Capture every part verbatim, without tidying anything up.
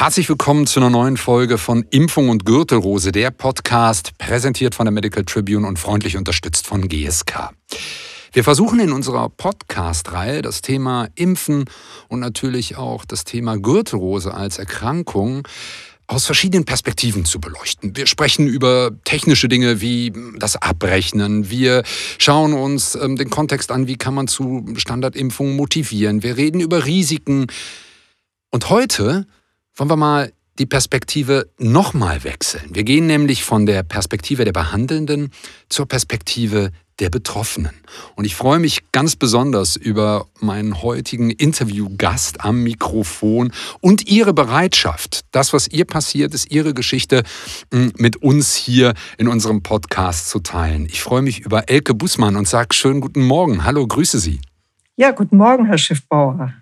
Herzlich willkommen zu einer neuen Folge von Impfung und Gürtelrose, der Podcast, präsentiert von der Medical Tribune und freundlich unterstützt von G S K. Wir versuchen in unserer Podcast-Reihe das Thema Impfen und natürlich auch das Thema Gürtelrose als Erkrankung aus verschiedenen Perspektiven zu beleuchten. Wir sprechen über technische Dinge wie das Abrechnen. Wir schauen uns den Kontext an, wie kann man zu Standardimpfungen motivieren. Wir reden über Risiken. Und heute wollen wir mal die Perspektive nochmal wechseln. Wir gehen nämlich von der Perspektive der Behandelnden zur Perspektive der Betroffenen. Und ich freue mich ganz besonders über meinen heutigen Interviewgast am Mikrofon und ihre Bereitschaft, das, was ihr passiert ist, ihre Geschichte mit uns hier in unserem Podcast zu teilen. Ich freue mich über Elke Bussmann und sage schönen guten Morgen. Hallo, grüße Sie. Ja, guten Morgen, Herr Schiffbauer.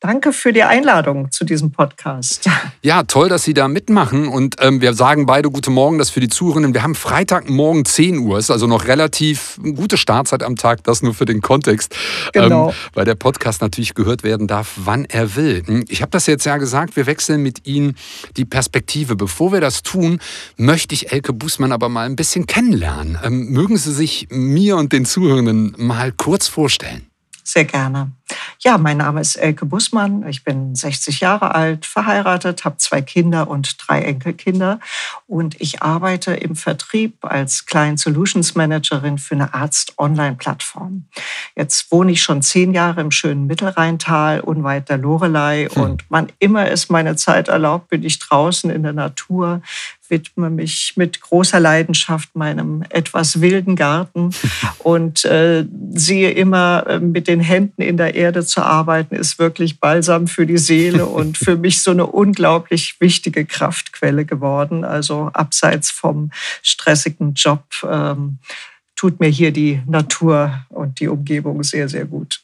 Danke für die Einladung zu diesem Podcast. Ja, toll, dass Sie da mitmachen. Und ähm, wir sagen beide guten Morgen, das für die Zuhörenden. Wir haben Freitagmorgen zehn Uhr, ist also noch relativ gute Startzeit am Tag, das nur für den Kontext. Genau. Ähm, weil der Podcast natürlich gehört werden darf, wann er will. Ich habe das jetzt ja gesagt, wir wechseln mit Ihnen die Perspektive. Bevor wir das tun, möchte ich Elke Bussmann aber mal ein bisschen kennenlernen. Ähm, mögen Sie sich mir und den Zuhörenden mal kurz vorstellen? Sehr gerne. Ja, mein Name ist Elke Bussmann. Ich bin sechzig Jahre alt, verheiratet, habe zwei Kinder und drei Enkelkinder. Und ich arbeite im Vertrieb als Client Solutions Managerin für eine Arzt-Online-Plattform. Jetzt wohne ich schon zehn Jahre im schönen Mittelrheintal, unweit der Loreley. Hm. Und wann immer es meine Zeit erlaubt, bin ich draußen in der Natur, widme mich mit großer Leidenschaft meinem etwas wilden Garten und äh, sehe immer, mit den Händen in der Erde zu arbeiten, ist wirklich Balsam für die Seele und für mich so eine unglaublich wichtige Kraftquelle geworden. Also abseits vom stressigen Job ähm, tut mir hier die Natur und die Umgebung sehr, sehr gut.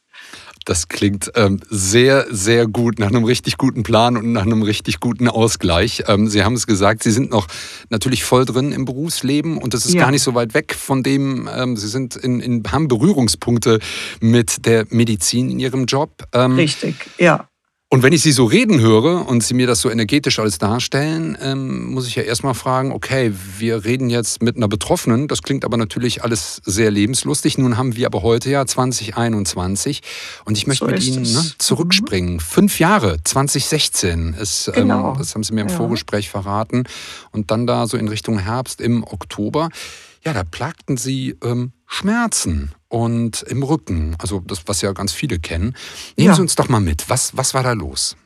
Das klingt ähm, sehr, sehr gut, nach einem richtig guten Plan und nach einem richtig guten Ausgleich. Ähm, Sie haben es gesagt, Sie sind noch natürlich voll drin im Berufsleben und das ist ja gar nicht so weit weg von dem, ähm, Sie sind in, in, haben Berührungspunkte mit der Medizin in Ihrem Job. Ähm, richtig, ja. Und wenn ich Sie so reden höre und Sie mir das so energetisch alles darstellen, ähm, muss ich ja erstmal fragen, okay, wir reden jetzt mit einer Betroffenen, das klingt aber natürlich alles sehr lebenslustig. Nun haben wir aber heute ja zwanzig einundzwanzig und ich möchte so mit Ihnen ne, zurückspringen. Mhm. Fünf Jahre, zwanzig sechzehn, ist, genau. ähm, das haben Sie mir im ja. Vorgespräch verraten und dann da so in Richtung Herbst im Oktober. Ja, da plagten Sie ähm, Schmerzen und im Rücken, also das, was ja ganz viele kennen. Nehmen ja. Sie uns doch mal mit, was, was war da los?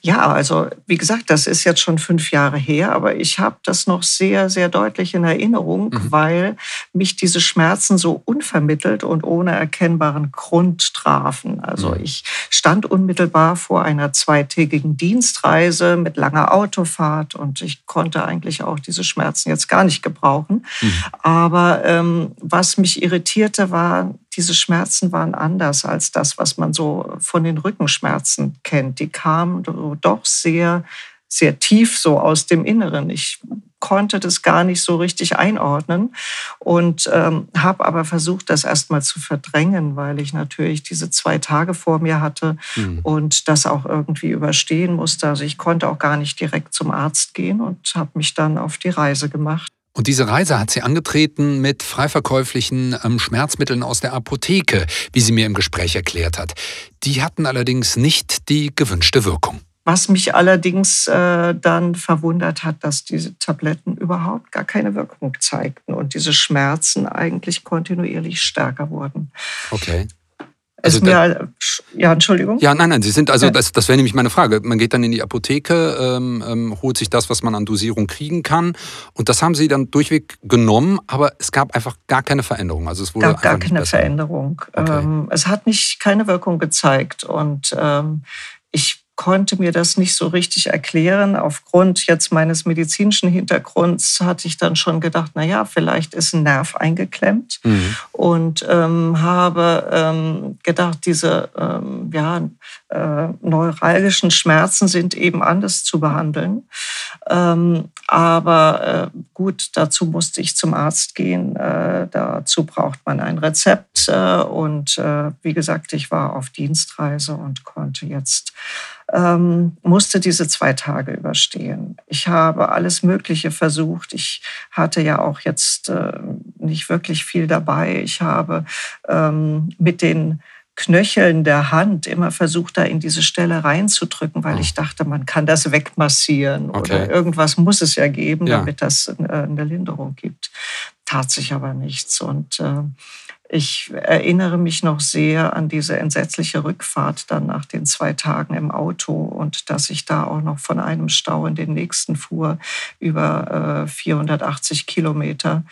Ja, also wie gesagt, das ist jetzt schon fünf Jahre her, aber ich habe das noch sehr, sehr deutlich in Erinnerung, mhm. weil mich diese Schmerzen so unvermittelt und ohne erkennbaren Grund trafen. Also mhm. ich stand unmittelbar vor einer zweitägigen Dienstreise mit langer Autofahrt und ich konnte eigentlich auch diese Schmerzen jetzt gar nicht gebrauchen. Mhm. Aber ähm, was mich irritierte, war, diese Schmerzen waren anders als das, was man so von den Rückenschmerzen kennt. Die kamen doch sehr, sehr tief so aus dem Inneren. Ich konnte das gar nicht so richtig einordnen und ähm, habe aber versucht, das erstmal zu verdrängen, weil ich natürlich diese zwei Tage vor mir hatte mhm. und das auch irgendwie überstehen musste. Also ich konnte auch gar nicht direkt zum Arzt gehen und habe mich dann auf die Reise gemacht. Und diese Reise hat sie angetreten mit freiverkäuflichen ähm, Schmerzmitteln aus der Apotheke, wie sie mir im Gespräch erklärt hat. Die hatten allerdings nicht die gewünschte Wirkung. Was mich allerdings äh, dann verwundert hat, dass diese Tabletten überhaupt gar keine Wirkung zeigten und diese Schmerzen eigentlich kontinuierlich stärker wurden. Okay. Also mir, ja, Entschuldigung. Ja, nein, nein, Sie sind, also das, das wäre nämlich meine Frage. Man geht dann in die Apotheke, ähm, ähm, holt sich das, was man an Dosierung kriegen kann. Und das haben Sie dann durchweg genommen, aber es gab einfach gar keine Veränderung. Also es wurde gab gar keine besser. Veränderung. Okay. Ähm, es hat nicht keine Wirkung gezeigt. Und ähm, ich konnte mir das nicht so richtig erklären. Aufgrund jetzt meines medizinischen Hintergrunds hatte ich dann schon gedacht, na ja, vielleicht ist ein Nerv eingeklemmt mhm. und ähm, habe ähm, gedacht, diese ähm, ja, äh, neuralgischen Schmerzen sind eben anders zu behandeln. Ähm, aber äh, gut, dazu musste ich zum Arzt gehen. Äh, dazu braucht man ein Rezept. Äh, und äh, wie gesagt, ich war auf Dienstreise und konnte jetzt, ähm, musste diese zwei Tage überstehen. Ich habe alles Mögliche versucht. Ich hatte ja auch jetzt äh, nicht wirklich viel dabei. Ich habe ähm, mit den Knöcheln der Hand immer versucht, da in diese Stelle reinzudrücken, weil ich dachte, man kann das wegmassieren okay. oder irgendwas muss es ja geben, ja. damit das eine Linderung gibt. Tat sich aber nichts. Und äh, ich erinnere mich noch sehr an diese entsetzliche Rückfahrt dann nach den zwei Tagen im Auto und dass ich da auch noch von einem Stau in den nächsten fuhr, über äh, vierhundertachtzig Kilometer.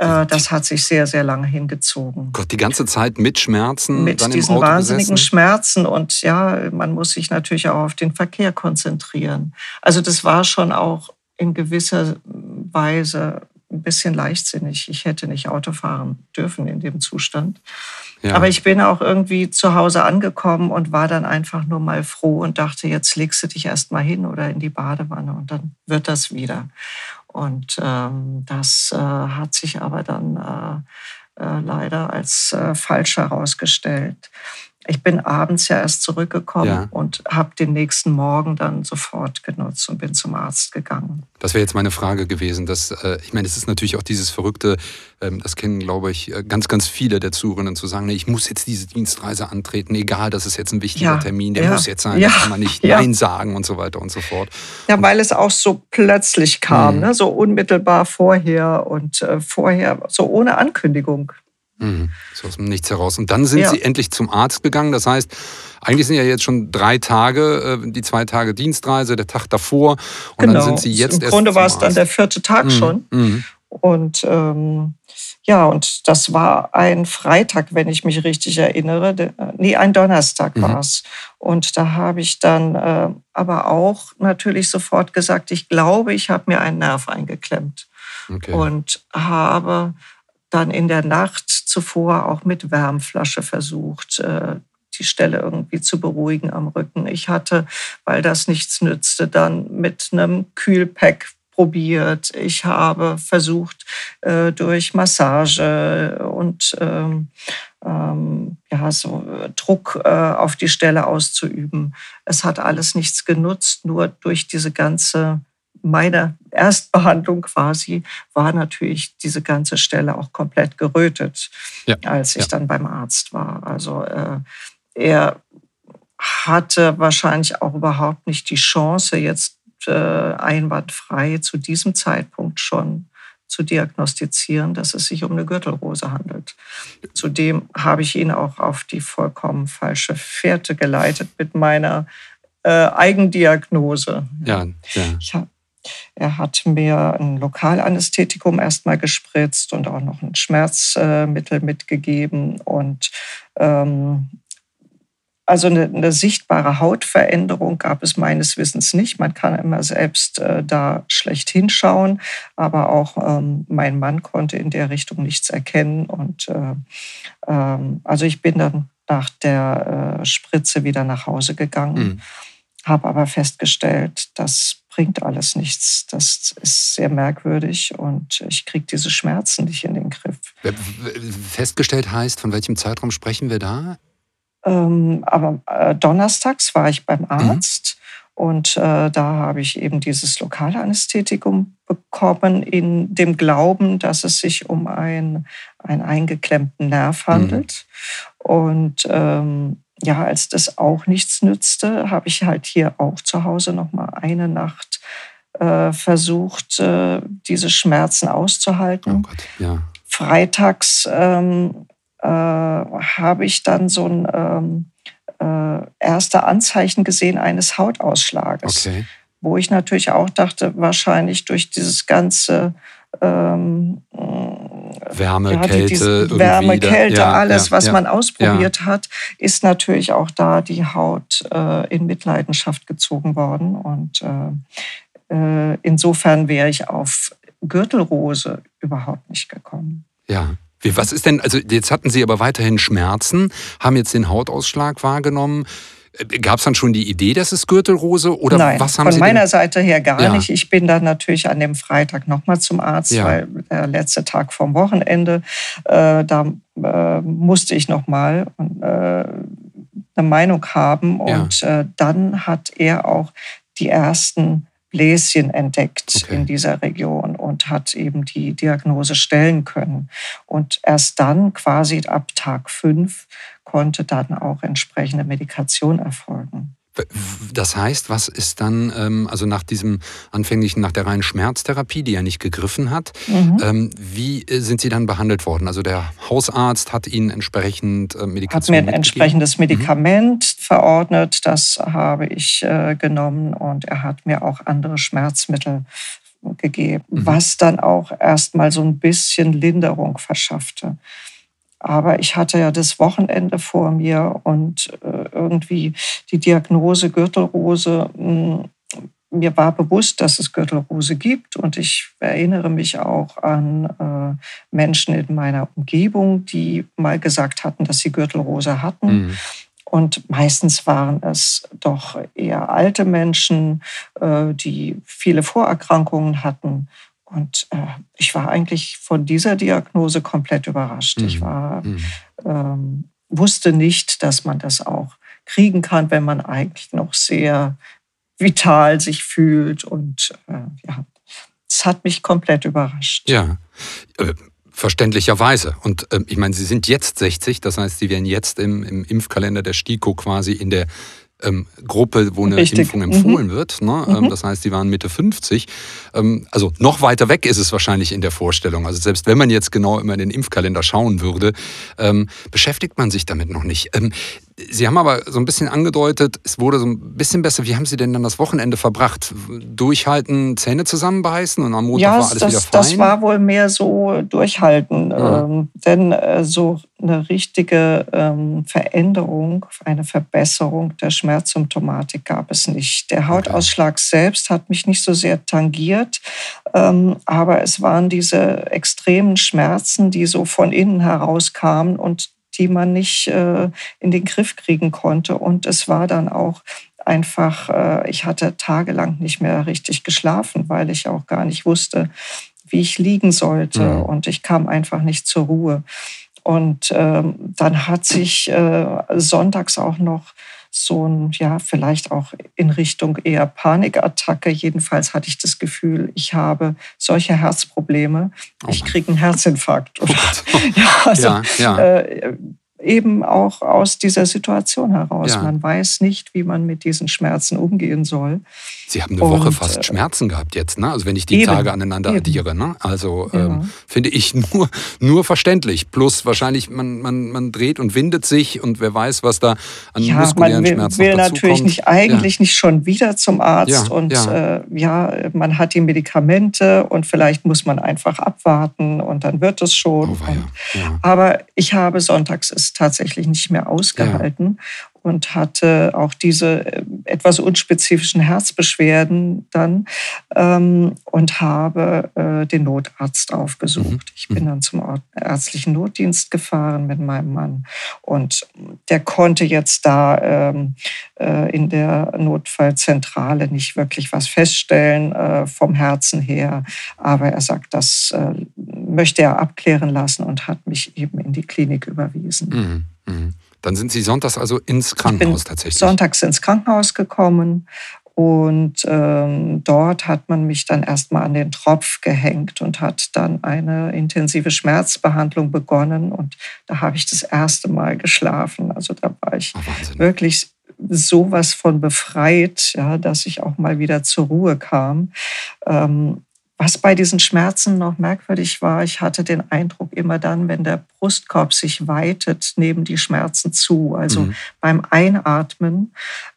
Das hat sich sehr, sehr lange hingezogen. Gott, die ganze Zeit mit Schmerzen? Mit dann diesen im Auto wahnsinnigen gesessen? Schmerzen. Und ja, man muss sich natürlich auch auf den Verkehr konzentrieren. Also das war schon auch in gewisser Weise ein bisschen leichtsinnig. Ich hätte nicht Auto fahren dürfen in dem Zustand. Ja. Aber ich bin auch irgendwie zu Hause angekommen und war dann einfach nur mal froh und dachte, jetzt legst du dich erst mal hin oder in die Badewanne und dann wird das wieder. Und ähm, das äh, hat sich aber dann äh, äh, leider als äh, falsch herausgestellt. Ich bin abends ja erst zurückgekommen ja. und habe den nächsten Morgen dann sofort genutzt und bin zum Arzt gegangen. Das wäre jetzt meine Frage gewesen. Dass, äh, ich meine, es ist natürlich auch dieses Verrückte, ähm, das kennen, glaube ich, ganz, ganz viele der Zuhörenden, zu sagen, nee, ich muss jetzt diese Dienstreise antreten, egal, das ist jetzt ein wichtiger ja. Termin, der ja. muss jetzt sein, ja. da kann man nicht ja. Nein sagen und so weiter und so fort. Ja, weil und, es auch so plötzlich kam, mhm. ne? so unmittelbar vorher und äh, vorher, so ohne Ankündigung. So aus dem Nichts heraus. Und dann sind ja. Sie endlich zum Arzt gegangen. Das heißt, eigentlich sind ja jetzt schon drei Tage, die zwei Tage Dienstreise, der Tag davor. Und genau. dann sind Sie jetzt erst im Grunde erst war es Arzt. Dann der vierte Tag mhm. schon. Mhm. Und ähm, ja, und das war ein Freitag, wenn ich mich richtig erinnere. Nee, ein Donnerstag mhm. war es. Und da habe ich dann äh, aber auch natürlich sofort gesagt, ich glaube, ich habe mir einen Nerv eingeklemmt. Okay. Und habe dann in der Nacht zuvor auch mit Wärmflasche versucht, die Stelle irgendwie zu beruhigen am Rücken. Ich hatte, weil das nichts nützte, dann mit einem Kühlpack probiert. Ich habe versucht, durch Massage und ähm, ähm, ja, so Druck auf die Stelle auszuüben. Es hat alles nichts genutzt, nur durch diese ganze meine Erstbehandlung quasi war natürlich diese ganze Stelle auch komplett gerötet, ja, als ich ja. dann beim Arzt war. Also äh, er hatte wahrscheinlich auch überhaupt nicht die Chance, jetzt äh, einwandfrei zu diesem Zeitpunkt schon zu diagnostizieren, dass es sich um eine Gürtelrose handelt. Zudem habe ich ihn auch auf die vollkommen falsche Fährte geleitet mit meiner äh, Eigendiagnose. Ja, ja. Ich habe Er hat mir ein Lokalanästhetikum erstmal gespritzt und auch noch ein Schmerzmittel mitgegeben. Und ähm, also eine, eine sichtbare Hautveränderung gab es meines Wissens nicht. Man kann immer selbst äh, da schlecht hinschauen, aber auch ähm, mein Mann konnte in der Richtung nichts erkennen. Und äh, ähm, also ich bin dann nach der äh, Spritze wieder nach Hause gegangen, mhm. habe aber festgestellt, dass bringt alles nichts. Das ist sehr merkwürdig und ich kriege diese Schmerzen nicht in den Griff. Festgestellt heißt, von welchem Zeitraum sprechen wir da? Ähm, aber äh, donnerstags war ich beim Arzt mhm. und äh, da habe ich eben dieses Lokalanästhetikum bekommen in dem Glauben, dass es sich um einen, einen eingeklemmten Nerv handelt. Mhm. Und ähm, ja, als das auch nichts nützte, habe ich halt hier auch zu Hause noch mal eine Nacht äh, versucht, äh, diese Schmerzen auszuhalten. Oh Gott, ja. Freitags ähm, äh, habe ich dann so ein ähm, äh, erste Anzeichen gesehen eines Hautausschlages, okay. wo ich natürlich auch dachte, wahrscheinlich durch dieses ganze ähm, Wärme, ja, Kälte, diesen, Wärme, Kälte, ja, alles, ja, was ja, man ausprobiert ja. hat, ist natürlich auch da die Haut äh, in Mitleidenschaft gezogen worden. Und äh, äh, insofern wäre ich auf Gürtelrose überhaupt nicht gekommen. Ja, Wie, was ist denn, also jetzt hatten Sie aber weiterhin Schmerzen, haben jetzt den Hautausschlag wahrgenommen. Gab es dann schon die Idee, dass es Gürtelrose oder Nein, was haben von Sie meiner denn? Seite her gar ja. nicht. Ich bin dann natürlich an dem Freitag nochmal zum Arzt, ja. weil der letzte Tag vom Wochenende, äh, da äh, musste ich nochmal äh, eine Meinung haben. Und ja. äh, dann hat er auch die ersten Bläschen entdeckt okay. in dieser Region und hat eben die Diagnose stellen können. Und erst dann, quasi ab Tag fünf, konnte dann auch entsprechende Medikation erfolgen. Das heißt, was ist dann, also nach diesem anfänglichen, nach der reinen Schmerztherapie, die ja nicht gegriffen hat, mhm. wie sind Sie dann behandelt worden? Also der Hausarzt hat Ihnen entsprechend Medikation Hat mir ein entsprechendes Medikament mhm. verordnet, das habe ich genommen, und er hat mir auch andere Schmerzmittel gegeben, mhm. was dann auch erstmal so ein bisschen Linderung verschaffte. Aber ich hatte ja das Wochenende vor mir und irgendwie die Diagnose Gürtelrose, mir war bewusst, dass es Gürtelrose gibt, und ich erinnere mich auch an Menschen in meiner Umgebung, die mal gesagt hatten, dass sie Gürtelrose hatten. Mhm. Und meistens waren es doch eher alte Menschen, die viele Vorerkrankungen hatten. Und äh, ich war eigentlich von dieser Diagnose komplett überrascht. Mhm. Ich war, ähm, wusste nicht, dass man das auch kriegen kann, wenn man eigentlich noch sehr vital sich fühlt. Und äh, ja, es hat mich komplett überrascht. Ja, äh, verständlicherweise. Und äh, ich meine, Sie sind jetzt sechzig, das heißt, Sie wären jetzt im, im Impfkalender der STIKO quasi in der Ähm, Gruppe, wo eine Richtig. Impfung empfohlen mhm. wird. Ne? Ähm, mhm. Das heißt, die waren Mitte fünfzig. Ähm, also noch weiter weg ist es wahrscheinlich in der Vorstellung. Also selbst wenn man jetzt genau immer in den Impfkalender schauen würde, ähm, beschäftigt man sich damit noch nicht. Ähm, Sie haben aber so ein bisschen angedeutet, es wurde so ein bisschen besser. Wie haben Sie denn dann das Wochenende verbracht? Durchhalten, Zähne zusammenbeißen und am Montag ja, war alles das, wieder fein? Das war wohl mehr so durchhalten. Ja. Ähm, denn äh, so eine richtige ähm, Veränderung, eine Verbesserung der Schmerzsymptomatik gab es nicht. Der Hautausschlag okay. selbst hat mich nicht so sehr tangiert, ähm, aber es waren diese extremen Schmerzen, die so von innen herauskamen und die man nicht äh, in den Griff kriegen konnte. Und es war dann auch einfach, äh, ich hatte tagelang nicht mehr richtig geschlafen, weil ich auch gar nicht wusste, wie ich liegen sollte. Ja. Und ich kam einfach nicht zur Ruhe. Und ähm, dann hat sich äh, sonntags auch noch so ein, ja, vielleicht auch in Richtung eher Panikattacke. Jedenfalls hatte ich das Gefühl, ich habe solche Herzprobleme, oh ich kriege einen Herzinfarkt. ja, also, ja, ja. Äh, eben auch aus dieser Situation heraus. Ja. Man weiß nicht, wie man mit diesen Schmerzen umgehen soll. Sie haben eine und, Woche fast Schmerzen gehabt jetzt, ne? Also wenn ich die eben, Tage aneinander eben. addiere, ne? Also ja. ähm, finde ich nur, nur verständlich. Plus wahrscheinlich, man, man, man dreht und windet sich und wer weiß, was da an ja, muskulären Schmerzen dazukommt. Ja, man will natürlich nicht, eigentlich ja. nicht schon wieder zum Arzt. Ja, und ja. Äh, ja, man hat die Medikamente und vielleicht muss man einfach abwarten und dann wird es schon. Oh, und, ja. Aber ich habe sonntags es tatsächlich nicht mehr ausgehalten ja. und hatte auch diese etwas unspezifischen Herzbeschwerden dann ähm, und habe äh, den Notarzt aufgesucht. Mhm. Ich bin dann zum ärztlichen Notdienst gefahren mit meinem Mann und der konnte jetzt da ähm, äh, in der Notfallzentrale nicht wirklich was feststellen äh, vom Herzen her, aber er sagt, das äh, möchte er abklären lassen und hat mich eben in die Klinik überwiesen. Mhm. Mhm. Dann sind Sie sonntags also ins Krankenhaus tatsächlich? Ich bin sonntags ins Krankenhaus gekommen und ähm, dort hat man mich dann erstmal an den Tropf gehängt und hat dann eine intensive Schmerzbehandlung begonnen und da habe ich das erste Mal geschlafen. Also da war ich oh, wirklich sowas von befreit, ja, dass ich auch mal wieder zur Ruhe kam. Ähm, Was bei diesen Schmerzen noch merkwürdig war, ich hatte den Eindruck, immer dann, wenn der Brustkorb sich weitet, nehmen die Schmerzen zu. Also mhm. beim Einatmen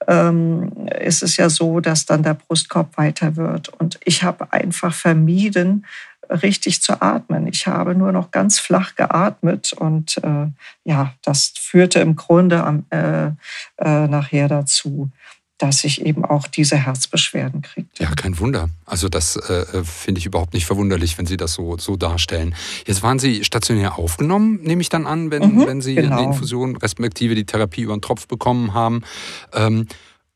ähm, ist es ja so, dass dann der Brustkorb weiter wird. Und ich habe einfach vermieden, richtig zu atmen. Ich habe nur noch ganz flach geatmet und äh, ja, das führte im Grunde am, äh, äh, nachher dazu, dass ich eben auch diese Herzbeschwerden kriege. Ja, kein Wunder. Also das äh, finde ich überhaupt nicht verwunderlich, wenn Sie das so, so darstellen. Jetzt waren Sie stationär aufgenommen, nehme ich dann an, wenn, mhm, wenn Sie genau. eine Infusion respektive die Therapie über den Tropf bekommen haben. Ähm,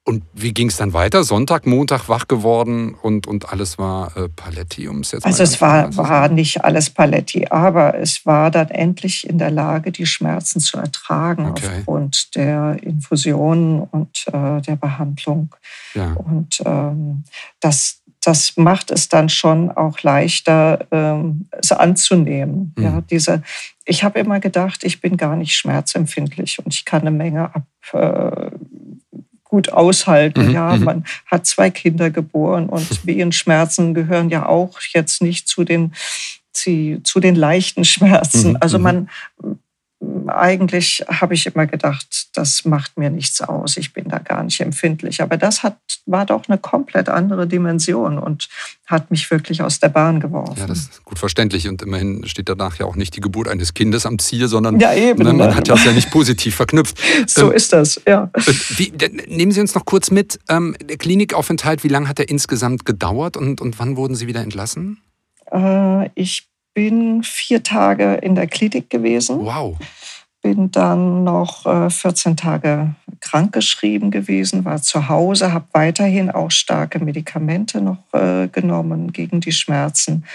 und wie ging es dann weiter? Sonntag, Montag wach geworden und, und alles war äh, Paletti, um es jetzt mal zu sagen. Also es war, war nicht alles Paletti, aber es war dann endlich in der Lage, die Schmerzen zu ertragen, okay, aufgrund der Infusionen und äh, der Behandlung. Ja. Und ähm, das, das macht es dann schon auch leichter, ähm, es anzunehmen. Mhm. Ja, diese, ich habe immer gedacht, ich bin gar nicht schmerzempfindlich und ich kann eine Menge ab... Äh, gut aushalten. Mhm, ja, man hat zwei Kinder geboren und Wehenschmerzen gehören ja auch jetzt nicht zu den, zu, zu den leichten Schmerzen. Mhm, also man, eigentlich habe ich immer gedacht, das macht mir nichts aus, ich bin da gar nicht empfindlich. Aber das hat, war doch eine komplett andere Dimension und hat mich wirklich aus der Bahn geworfen. Ja, das ist gut verständlich und immerhin steht danach ja auch nicht die Geburt eines Kindes am Ziel, sondern ja, eben, man, man hat das ja nicht positiv verknüpft. So ähm, ist das, ja. Wie, nehmen Sie uns noch kurz mit, ähm, der Klinikaufenthalt, wie lange hat er insgesamt gedauert und, und wann wurden Sie wieder entlassen? Äh, ich bin vier Tage in der Klinik gewesen. Wow. Bin dann noch vierzehn Tage krankgeschrieben gewesen, war zu Hause, habe weiterhin auch starke Medikamente noch äh, genommen gegen die Schmerzen.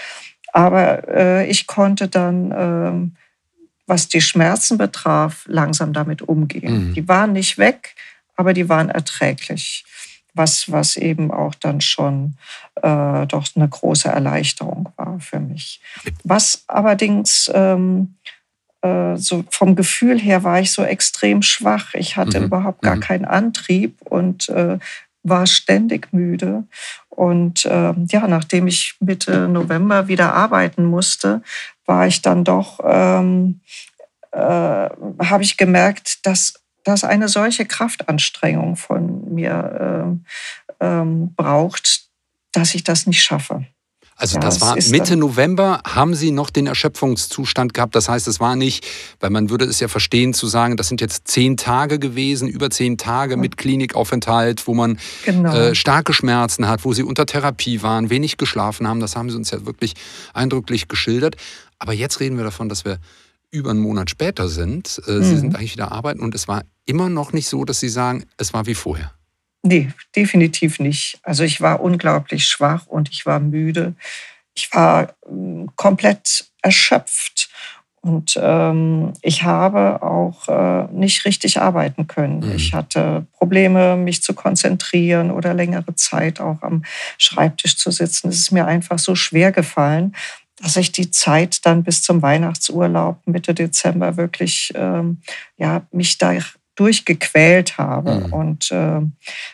Aber äh, ich konnte dann, äh, was die Schmerzen betraf, langsam damit umgehen. Mhm. Die waren nicht weg, aber die waren erträglich. Was, was eben auch dann schon äh, doch eine große Erleichterung war für mich. Was allerdings... Ähm, So vom Gefühl her war ich so extrem schwach. Ich hatte mhm. überhaupt gar mhm. keinen Antrieb und äh, war ständig müde. Und äh, ja, nachdem ich Mitte November wieder arbeiten musste, war ich dann doch, ähm, äh, habe ich gemerkt, dass, dass eine solche Kraftanstrengung von mir äh, ähm, braucht, dass ich das nicht schaffe. Also ja, das war Mitte November, haben Sie noch den Erschöpfungszustand gehabt. Das heißt, es war nicht, weil man würde es ja verstehen, zu sagen, das sind jetzt zehn Tage gewesen, über zehn Tage mit Klinikaufenthalt, wo man genau. äh, starke Schmerzen hat, wo Sie unter Therapie waren, wenig geschlafen haben. Das haben Sie uns ja wirklich eindrücklich geschildert. Aber jetzt reden wir davon, dass wir über einen Monat später sind. Äh, mhm. Sie sind eigentlich wieder arbeiten und es war immer noch nicht so, dass Sie sagen, es war wie vorher. Nee, definitiv nicht. Also ich war unglaublich schwach und ich war müde. Ich war ähm, komplett erschöpft und ähm, ich habe auch äh, nicht richtig arbeiten können. Mhm. Ich hatte Probleme, mich zu konzentrieren oder längere Zeit auch am Schreibtisch zu sitzen. Es ist mir einfach so schwer gefallen, dass ich die Zeit dann bis zum Weihnachtsurlaub Mitte Dezember wirklich ähm, ja, mich da durchgequält habe mhm. und äh,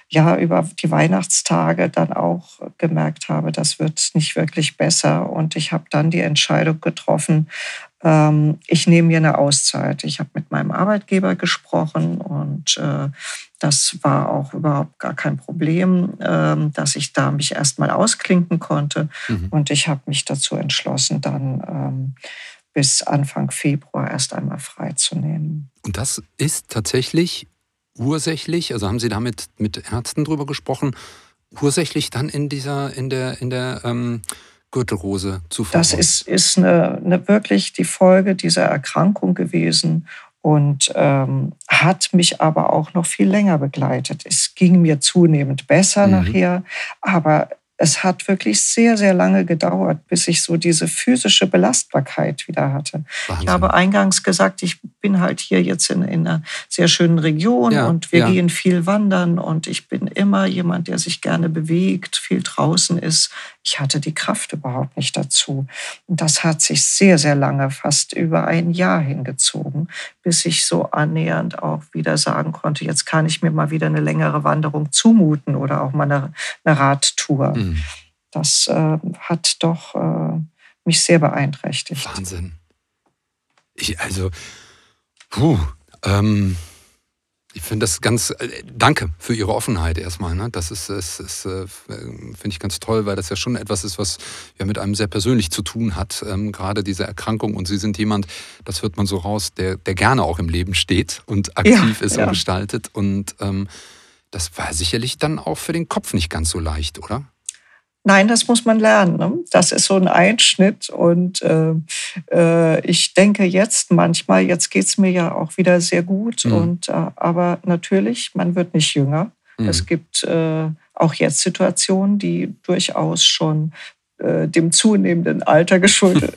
ja über die Weihnachtstage dann auch gemerkt habe, das wird nicht wirklich besser. Und ich habe dann die Entscheidung getroffen, ähm, ich nehme mir eine Auszeit. Ich habe mit meinem Arbeitgeber gesprochen und äh, das war auch überhaupt gar kein Problem, äh, dass ich da mich erstmal ausklinken konnte. Mhm. Und ich habe mich dazu entschlossen, dann ähm, bis Anfang Februar erst einmal freizunehmen. Und das ist tatsächlich ursächlich, also haben Sie damit mit Ärzten drüber gesprochen, ursächlich dann in dieser, in der, in der ähm, Gürtelrose zu finden? Das ist, ist eine, eine wirklich die Folge dieser Erkrankung gewesen und ähm, hat mich aber auch noch viel länger begleitet. Es ging mir zunehmend besser mhm. nachher, aber es hat wirklich sehr, sehr lange gedauert, bis ich so diese physische Belastbarkeit wieder hatte. Wahnsinn. Ich habe eingangs gesagt, ich bin halt hier jetzt in, in einer sehr schönen Region ja, und wir ja. gehen viel wandern und ich bin immer jemand, der sich gerne bewegt, viel draußen ist. Ich hatte die Kraft überhaupt nicht dazu. Und das hat sich sehr, sehr lange, fast über ein Jahr hingezogen, bis ich so annähernd auch wieder sagen konnte, jetzt kann ich mir mal wieder eine längere Wanderung zumuten oder auch mal eine, eine Radtour. Mhm. Das äh, hat doch äh, mich sehr beeinträchtigt. Wahnsinn. Ich, also, puh, ähm, ich finde das ganz, äh, danke für Ihre Offenheit erstmal. Ne? Das ist, ist, ist äh, finde ich ganz toll, weil das ja schon etwas ist, was ja mit einem sehr persönlich zu tun hat, ähm, gerade diese Erkrankung. Und Sie sind jemand, das hört man so raus, der, der gerne auch im Leben steht und aktiv ja, ist ja. und gestaltet und ähm, Das war sicherlich dann auch für den Kopf nicht ganz so leicht, oder? Nein, das muss man lernen. Ne? Das ist so ein Einschnitt. Und äh, äh, ich denke jetzt manchmal, jetzt geht es mir ja auch wieder sehr gut. Mhm. Und, äh, aber natürlich, man wird nicht jünger. Mhm. Es gibt äh, auch jetzt Situationen, die durchaus schon äh, dem zunehmenden Alter geschuldet,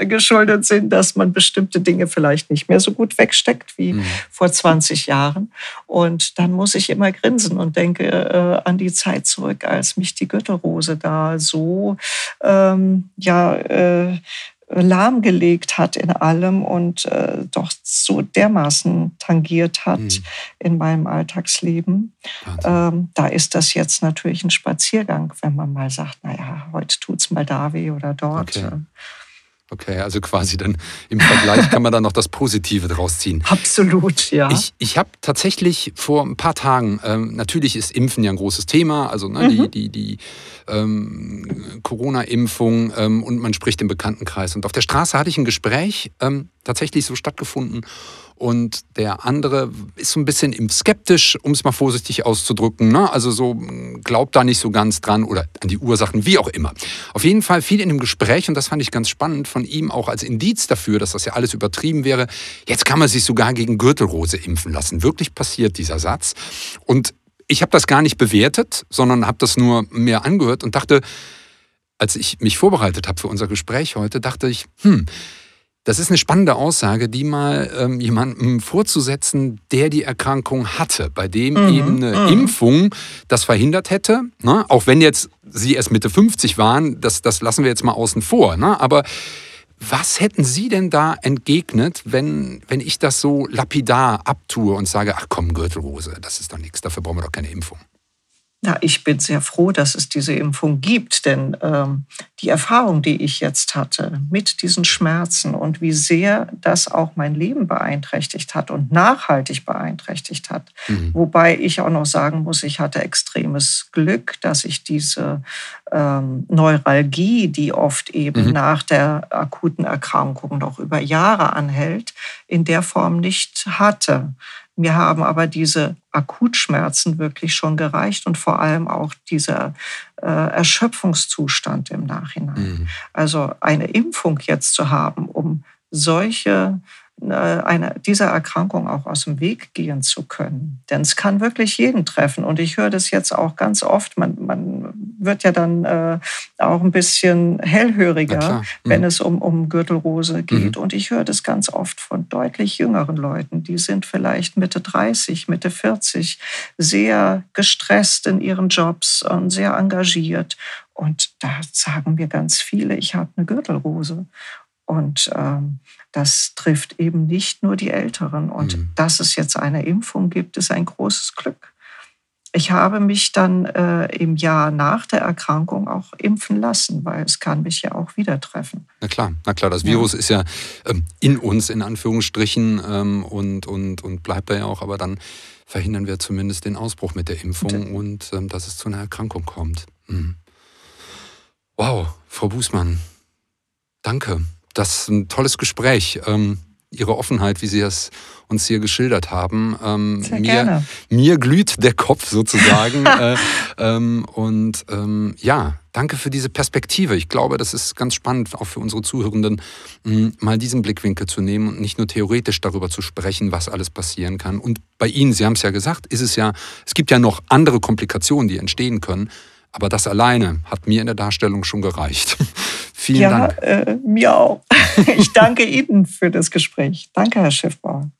geschuldet sind, dass man bestimmte Dinge vielleicht nicht mehr so gut wegsteckt wie mhm. vor zwanzig Jahren. Und dann muss ich immer grinsen und denke äh, an die Zeit zurück, als mich die Gürtelrose da so ähm, ja, äh, lahmgelegt hat in allem und äh, doch so dermaßen tangiert hat mhm. in meinem Alltagsleben. Ähm, da ist das jetzt natürlich ein Spaziergang, wenn man mal sagt, naja, heute tut's mal da weh oder dort. Okay. Okay, also quasi dann im Vergleich kann man dann noch das Positive draus ziehen. Absolut, ja. Ich, ich habe tatsächlich vor ein paar Tagen, ähm, natürlich ist Impfen ja ein großes Thema, also ne, mhm. die, die, die ähm, Corona-Impfung ähm, und man spricht im Bekanntenkreis. Und auf der Straße hatte ich ein Gespräch, ähm, tatsächlich so stattgefunden. Und der andere ist so ein bisschen impfskeptisch, um es mal vorsichtig auszudrücken. Ne? Also so glaubt da nicht so ganz dran oder an die Ursachen, wie auch immer. Auf jeden Fall fiel in dem Gespräch, und das fand ich ganz spannend, von ihm auch als Indiz dafür, dass das ja alles übertrieben wäre. Jetzt kann man sich sogar gegen Gürtelrose impfen lassen. Wirklich passiert dieser Satz. Und ich habe das gar nicht bewertet, sondern habe das nur mehr angehört und dachte, als ich mich vorbereitet habe für unser Gespräch heute, dachte ich, hm, das ist eine spannende Aussage, die mal ähm, jemandem vorzusetzen, der die Erkrankung hatte, bei dem mhm. eben eine mhm. Impfung das verhindert hätte. Ne? Auch wenn jetzt Sie erst Mitte fünfzig waren, das, das lassen wir jetzt mal außen vor. Ne? Aber was hätten Sie denn da entgegnet, wenn, wenn ich das so lapidar abtue und sage, ach komm, Gürtelrose, das ist doch nichts, dafür brauchen wir doch keine Impfung? Na, ich bin sehr froh, dass es diese Impfung gibt, denn ähm, die Erfahrung, die ich jetzt hatte mit diesen Schmerzen und wie sehr das auch mein Leben beeinträchtigt hat und nachhaltig beeinträchtigt hat, mhm. wobei ich auch noch sagen muss, ich hatte extremes Glück, dass ich diese ähm, Neuralgie, die oft eben mhm. nach der akuten Erkrankung noch über Jahre anhält, in der Form nicht hatte. Mir haben aber diese Akutschmerzen wirklich schon gereicht und vor allem auch dieser äh, Erschöpfungszustand im Nachhinein. Mhm. Also eine Impfung jetzt zu haben, um solche, äh, eine, dieser Erkrankung auch aus dem Weg gehen zu können. Denn es kann wirklich jeden treffen und ich höre das jetzt auch ganz oft, man, man wird ja dann äh, auch ein bisschen hellhöriger, mhm. wenn es um, um Gürtelrose geht. Mhm. Und ich höre das ganz oft von deutlich jüngeren Leuten, die sind vielleicht Mitte dreißig, Mitte vierzig, sehr gestresst in ihren Jobs und sehr engagiert. Und da sagen mir ganz viele, ich habe eine Gürtelrose. Und ähm, das trifft eben nicht nur die Älteren. Und mhm. dass es jetzt eine Impfung gibt, ist ein großes Glück. Ich habe mich dann äh, im Jahr nach der Erkrankung auch impfen lassen, weil es kann mich ja auch wieder treffen. Na klar, na klar, das Virus ja. ist ja ähm, in uns, in Anführungsstrichen, ähm, und, und, und bleibt da ja auch. Aber dann verhindern wir zumindest den Ausbruch mit der Impfung und ähm, dass es zu einer Erkrankung kommt. Mhm. Wow, Frau Bussmann, danke. Das ist ein tolles Gespräch. Ähm, Ihre Offenheit, wie Sie das uns hier geschildert haben. Ähm, Sehr mir, gerne. Mir glüht der Kopf sozusagen. äh, ähm, und ähm, ja, danke für diese Perspektive. Ich glaube, das ist ganz spannend, auch für unsere Zuhörenden, mh, mal diesen Blickwinkel zu nehmen und nicht nur theoretisch darüber zu sprechen, was alles passieren kann. Und bei Ihnen, Sie haben es ja gesagt, ist es ja, es gibt ja noch andere Komplikationen, die entstehen können. Aber das alleine hat mir in der Darstellung schon gereicht. Vielen ja, Dank. Ja, äh, mir auch. Ich danke Ihnen für das Gespräch. Danke, Herr Schiffbauer.